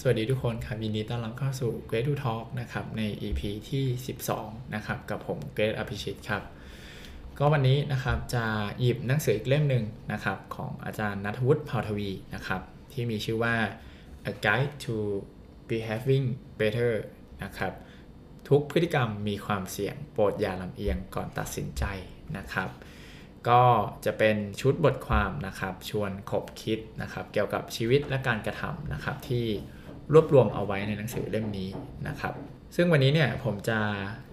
สวัสดีทุกคนครับยินดีต้อนรับเข้าสู่ Great to Talk นะครับใน EP ที่12นะครับกับผมเกรทอภิชิตครับก็วันนี้นะครับจะหยิบหนังสืออีกเล่มหนึ่งนะครับของอาจารย์ณัฐวุฒิ เผ่าทวีนะครับที่มีชื่อว่า A Guide to Behaving Better นะครับทุกพฤติกรรมมีความเสี่ยงโปรดอย่าลำเอียงก่อนตัดสินใจนะครับก็จะเป็นชุดบทความนะครับชวนขบคิดนะครับเกี่ยวกับชีวิตและการกระทำนะครับที่รวบรวมเอาไว้ในหนังสือเล่มนี้นะครับซึ่งวันนี้เนี่ยผมจะ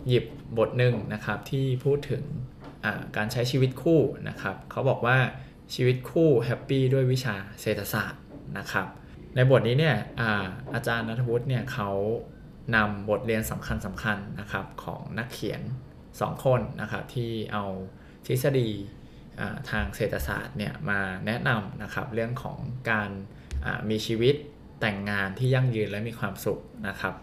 หยิบบทหนึ่งนะครับที่พูดถึงการใช้ชีวิตคู่นะครับเขาบอกว่าชีวิตคู่แฮปปี้ด้วยวิชาเศรษฐศาสตร์นะครับในบทนี้เนี่ยอาจารย์ณัฐวุฒิเนี่ยเขานำบทเรียนสำคัญนะครับของนักเขียน2คนนะครับที่เอาทฤษฎีทางเศรษฐศาสตร์เนี่ยมาแนะนำนะครับเรื่องของการมีชีวิตแต่งงานที่ยั่งยืนและมีความสุขนะครับ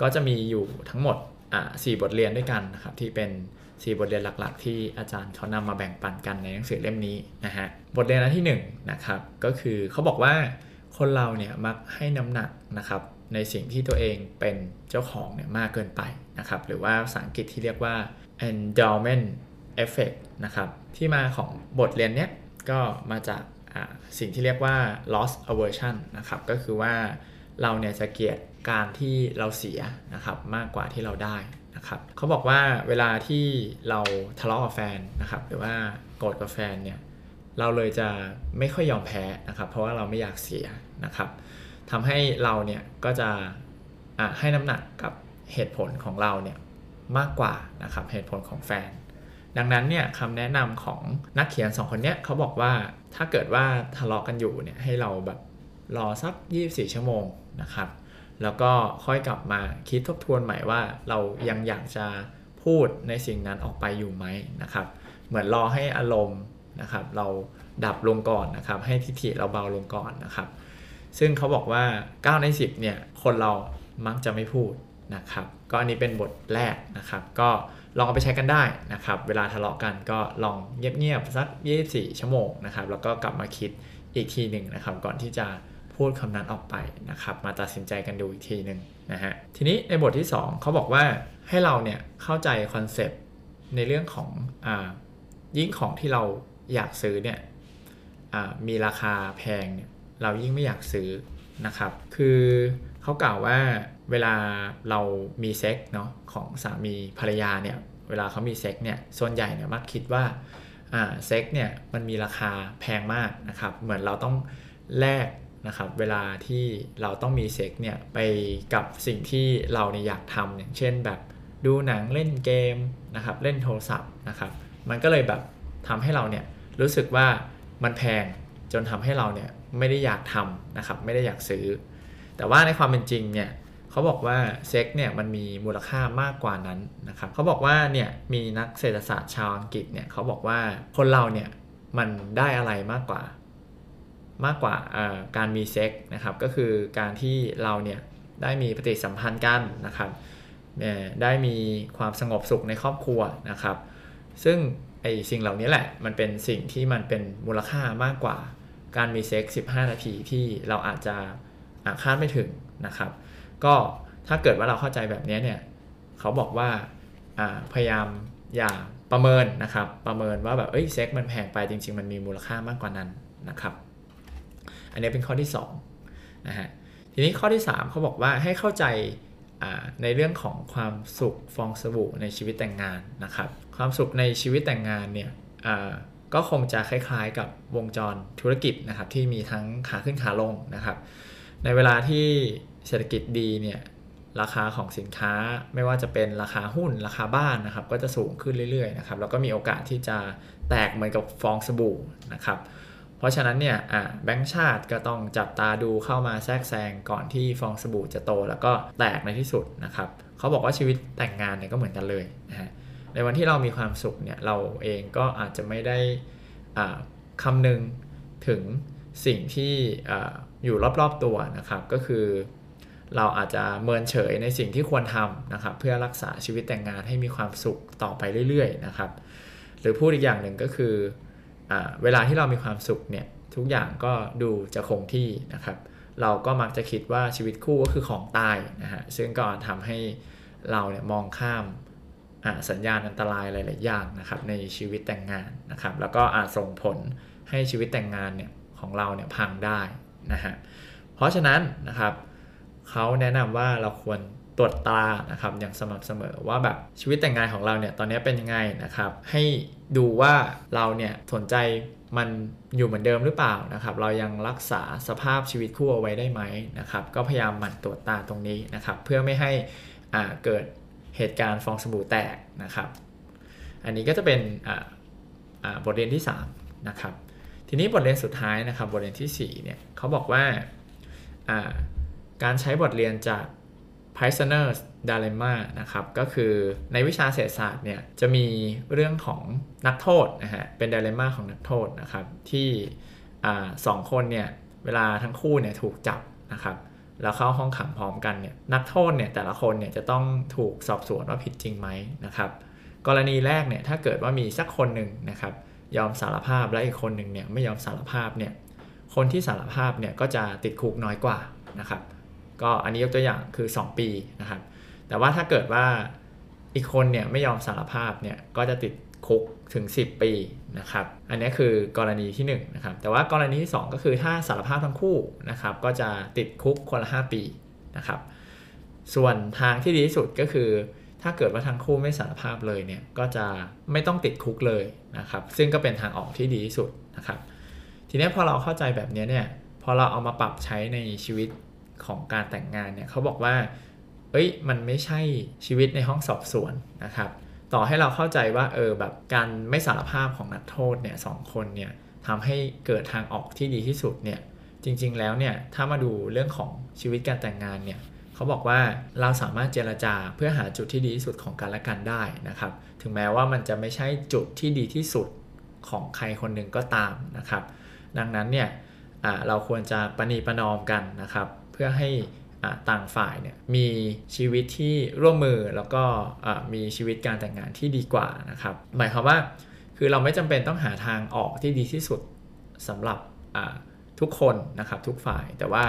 ก็จะมีอยู่ทั้งหมด4 บทเรียนด้วยกันนะครับที่เป็น4 บทเรียนหลักๆที่อาจารย์เขานำมาแบ่งปันกันในหนังสือเล่มนี้นะฮะบทเรียนอันที่1นะครับก็คือเขาบอกว่าคนเราเนี่ยมักให้น้ำหนักนะครับในสิ่งที่ตัวเองเป็นเจ้าของเนี่ยมากเกินไปนะครับหรือว่าภาษาอังกฤษที่เรียกว่า endowment effect นะครับที่มาของบทเรียนเนี้ยก็มาจากสิ่งที่เรียกว่า loss aversion นะครับก็คือว่าเราเนี่ยจะเกลียดการที่เราเสียนะครับมากกว่าที่เราได้นะครับเขาบอกว่าเวลาที่เราทะเลาะกับแฟนนะครับหรือว่าโกรธกับแฟนเนี่ยเราเลยจะไม่ค่อยยอมแพ้นะครับเพราะว่าเราไม่อยากเสียนะครับทำให้เราเนี่ยก็จะให้น้ำหนักกับเหตุผลของเราเนี่ยมากกว่านะครับเหตุผลของแฟนดังนั้นเนี่ยคำแนะนำของนักเขียน2คนเนี้ยเขาบอกว่าถ้าเกิดว่าทะเลาะกันอยู่เนี่ยให้เราแบบรอสัก24ชั่วโมงนะครับแล้วก็ค่อยกลับมาคิดทบทวนใหม่ว่าเรายังอยากจะพูดในสิ่งนั้นออกไปอยู่ไหมนะครับเหมือนรอให้อารมณ์นะครับเราดับลงก่อนนะครับให้ทิฐิเราเบาลงก่อนนะครับซึ่งเขาบอกว่า9ใน10เนี่ยคนเรามักจะไม่พูดนะครับก็อันนี้เป็นบทแรกนะครับก็ลองเอาไปใช้กันได้นะครับเวลาทะเลาะกันก็ลองเงียบๆสัก24ชั่วโมงนะครับแล้วก็กลับมาคิดอีกทีหนึ่งนะครับก่อนที่จะพูดคำนั้นออกไปนะครับมาตัดสินใจกันดูอีกทีหนึ่งนะฮะทีนี้ในบทที่2เขาบอกว่าให้เราเนี่ยเข้าใจคอนเซปต์ในเรื่องของยิ่งของที่เราอยากซื้อเนี่ยมีราคาแพงเนี่ยเรายิ่งไม่อยากซื้อนะครับคือเขากล่าวว่าเวลาเรามีเซ็กเนาะของสามีภรรยาเนี่ยเวลาเขามีเซ็กเนี่ยส่วนใหญ่เนี่ยมักคิดว่าเซ็กเนี่ยมันมีราคาแพงมากนะครับเหมือนเราต้องแลกนะครับเวลาที่เราต้องมีเซ็กเนี่ยไปกับสิ่งที่เราเนี่ยอยากทำอย่างเช่นแบบดูหนังเล่นเกมนะครับเล่นโทรศัพท์นะครับมันก็เลยแบบทำให้เราเนี่ยรู้สึกว่ามันแพงจนทำให้เราเนี่ยไม่ได้อยากทำนะครับไม่ได้อยากซื้อแต่ว่าในความเป็นจริงเนี่ยเขาบอกว่าเซ็กเนี่ยมันมีมูลค่ามากกว่านั้นนะครับเขาบอกว่าเนี่ยมีนักเศรษฐศาสตร์ชาวอังกฤษเนี่ยเขาบอกว่าคนเราเนี่ยมันได้อะไรมากกว่าการมีเซ็กนะครับก็คือการที่เราเนี่ยได้มีปฏิสัมพันธ์กันนะครับได้มีความสงบสุขในครอบครัวนะครับซึ่งไอ้สิ่งเหล่านี้แหละมันเป็นสิ่งที่มันเป็นมูลค่ามากกว่าการมีเซ็ก15นาทีที่เราอาจจะคาดไม่ถึงนะครับก็ถ้าเกิดว่าเราเข้าใจแบบนี้เนี่ยเขาบอกว่าพยายามอย่าประเมินนะครับประเมินว่าแบบเซ็กมันแพงไปจริงๆมันมีมูลค่ามากกว่านั้นนะครับอันนี้เป็นข้อที่2นะฮะทีนี้ข้อที่3เขาบอกว่าให้เข้าใจในเรื่องของความสุขฟองสบู่ในชีวิตแต่งงานนะครับความสุขในชีวิตแต่งงานเนี่ยก็คงจะคล้ายๆกับวงจรธุรกิจนะครับที่มีทั้งขาขึ้นขาลงนะครับในเวลาที่เศรษฐกิจดีเนี่ยราคาของสินค้าไม่ว่าจะเป็นราคาหุ้นราคาบ้านนะครับก็จะสูงขึ้นเรื่อยๆนะครับแล้วก็มีโอกาสที่จะแตกเหมือนกับฟองสบู่นะครับเพราะฉะนั้นเนี่ยแบงก์ชาติก็ต้องจับตาดูเข้ามาแทรกแซงก่อนที่ฟองสบู่จะโตแล้วก็แตกในที่สุดนะครับเขาบอกว่าชีวิตแต่งงานเนี่ยก็เหมือนกันเลยนะฮะในวันที่เรามีความสุขเนี่ยเราเองก็อาจจะไม่ได้คำนึงถึงสิ่งที่อยู่รอบๆตัวนะครับก็คือเราอาจจะเมินเฉยในสิ่งที่ควรทำนะครับเพื่อรักษาชีวิตแต่งงานให้มีความสุขต่อไปเรื่อยๆนะครับหรือพูดอีกอย่างหนึ่งก็คือเวลาที่เรามีความสุขเนี่ยทุกอย่างก็ดูจะคงที่นะครับ เราก็มักจะคิดว่าชีวิตคู่ก็คือของตายนะฮะซึ่งก็ทำให้เราเนี่ยมองข้ามสัญญาณอันตรายหลายๆอย่างนะครับในชีวิตแต่งงานนะครับแล้วก็อาจส่งผลให้ชีวิตแต่งงานเนี่ยของเราเนี่ยพังได้นะฮะเพราะฉะนั้นนะครับเขาแนะนำว่าเราควรตรวจตรานะครับอย่างสม่ำเสมอว่าแบบชีวิตแต่งงานของเราเนี่ยตอนนี้เป็นยังไงนะครับให้ดูว่าเราเนี่ยสนใจมันอยู่เหมือนเดิมหรือเปล่านะครับเรายังรักษาสภาพชีวิตคู่เอาไว้ได้ไหมนะครับก็พยายามหมั่นตรวจตาตรงนี้นะครับเพื่อไม่ให้เกิดเหตุการณ์ฟองสบู่แตกนะครับอันนี้ก็จะเป็นบทเรียนที่3นะครับทีนี้บทเรียนสุดท้ายนะครับบทเรียนที่4เนี่ยเขาบอกว่าการใช้บทเรียนจาก prisoner's dilemma นะครับก็คือในวิชาเศรษฐศาสตร์เนี่ยจะมีเรื่องของนักโทษนะฮะเป็น dilemma ของนักโทษนะครับที่2คนเนี่ยเวลาทั้งคู่เนี่ยถูกจับนะครับแล้วเข้าห้องขังพร้อมกันเนี่ยนักโทษเนี่ยแต่ละคนเนี่ยจะต้องถูกสอบสวนว่าผิดจริงไหมนะครับกรณีแรกเนี่ยถ้าเกิดว่ามีสักคนหนึ่งนะครับยอมสารภาพและอีกคนหนึ่งเนี่ยไม่ยอมสารภาพเนี่ยคนที่สารภาพเนี่ยก็จะติดคุกน้อยกว่านะครับก็อันนี้ยกตัวอย่างคือ2ปีนะครับแต่ว่าถ้าเกิดว่าอีกคนเนี่ยไม่ยอมสารภาพเนี่ยก็จะติดคุกถึง10ปีนะครับอันนี้คือกรณีที่1นะครับแต่ว่ากรณีที่2ก็คือถ้าสารภาพทั้งคู่นะครับก็จะติดคุกคนละ5ปีนะครับส่วนทางที่ดีที่สุดก็คือถ้าเกิดว่าทั้งคู่ไม่สารภาพเลยเนี่ยก็จะไม่ต้องติดคุกเลยนะครับซึ่งก็เป็นทางออกที่ดีที่สุดนะครับทีนี้พอเราเข้าใจแบบนี้เนี่ยพอเราเอามาปรับใช้ในชีวิตของการแต่งงานเนี่ยเขาบอกว่าเอ้ยมันไม่ใช่ชีวิตในห้องสอบสวนนะครับต่อให้เราเข้าใจว่าแบบการไม่สารภาพของนักโทษเนี่ย2คนเนี่ยทำให้เกิดทางออกที่ดีที่สุดเนี่ยจริงๆแล้วเนี่ยถ้ามาดูเรื่องของชีวิตการแต่งงานเนี่ยเขาบอกว่าเราสามารถเจรจาเพื่อหาจุดที่ดีที่สุดของกันและกันได้นะครับถึงแม้ว่ามันจะไม่ใช่จุดที่ดีที่สุดของใครคนหนึ่งก็ตามนะครับดังนั้นเนี่ยเราควรจะประนีประนอมกันนะครับเพื่อให้ต่างฝ่ายเนี่ยมีชีวิตที่ร่วมมือแล้วก็มีชีวิตการแต่งงานที่ดีกว่านะครับหมายความว่าคือเราไม่จำเป็นต้องหาทางออกที่ดีที่สุดสำหรับทุกคนนะครับทุกฝ่ายแต่ว่า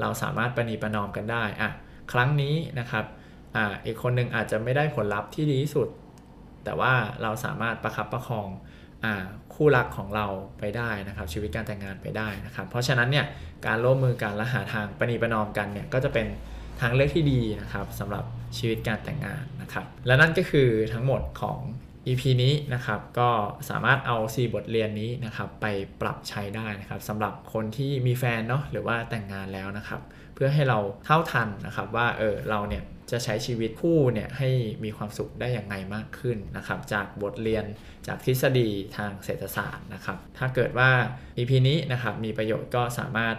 เราสามารถประนีประนอมกันได้ครั้งนี้นะครับอีกคนหนึ่งอาจจะไม่ได้ผลลัพธ์ที่ดีที่สุดแต่ว่าเราสามารถประคับประคองคู่รักของเราไปได้นะครับชีวิตการแต่งงานไปได้นะครับเพราะฉะนั้นเนี่ยการร่วมมือกันและหาทางประนีประนอมกันเนี่ยก็จะเป็นทางเลือกที่ดีนะครับสำหรับชีวิตการแต่งงานนะครับและนั่นก็คือทั้งหมดของ EP นี้นะครับก็สามารถเอา4บทเรียนนี้นะครับไปปรับใช้ได้นะครับสำหรับคนที่มีแฟนเนาะหรือว่าแต่งงานแล้วนะครับเพื่อให้เราเท่าทันนะครับว่าเราเนี่ยจะใช้ชีวิตคู่เนี่ยให้มีความสุขได้อย่างไรมากขึ้นนะครับจากบทเรียนจากทฤษฎีทางเศรษฐศาสตร์นะครับถ้าเกิดว่า EP นี้นะครับมีประโยชน์ก็สามารถ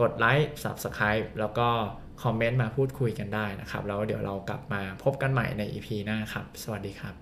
กดไลค์ Subscribe แล้วก็คอมเมนต์มาพูดคุยกันได้นะครับแล้วเดี๋ยวเรากลับมาพบกันใหม่ใน EP หน้าครับสวัสดีครับ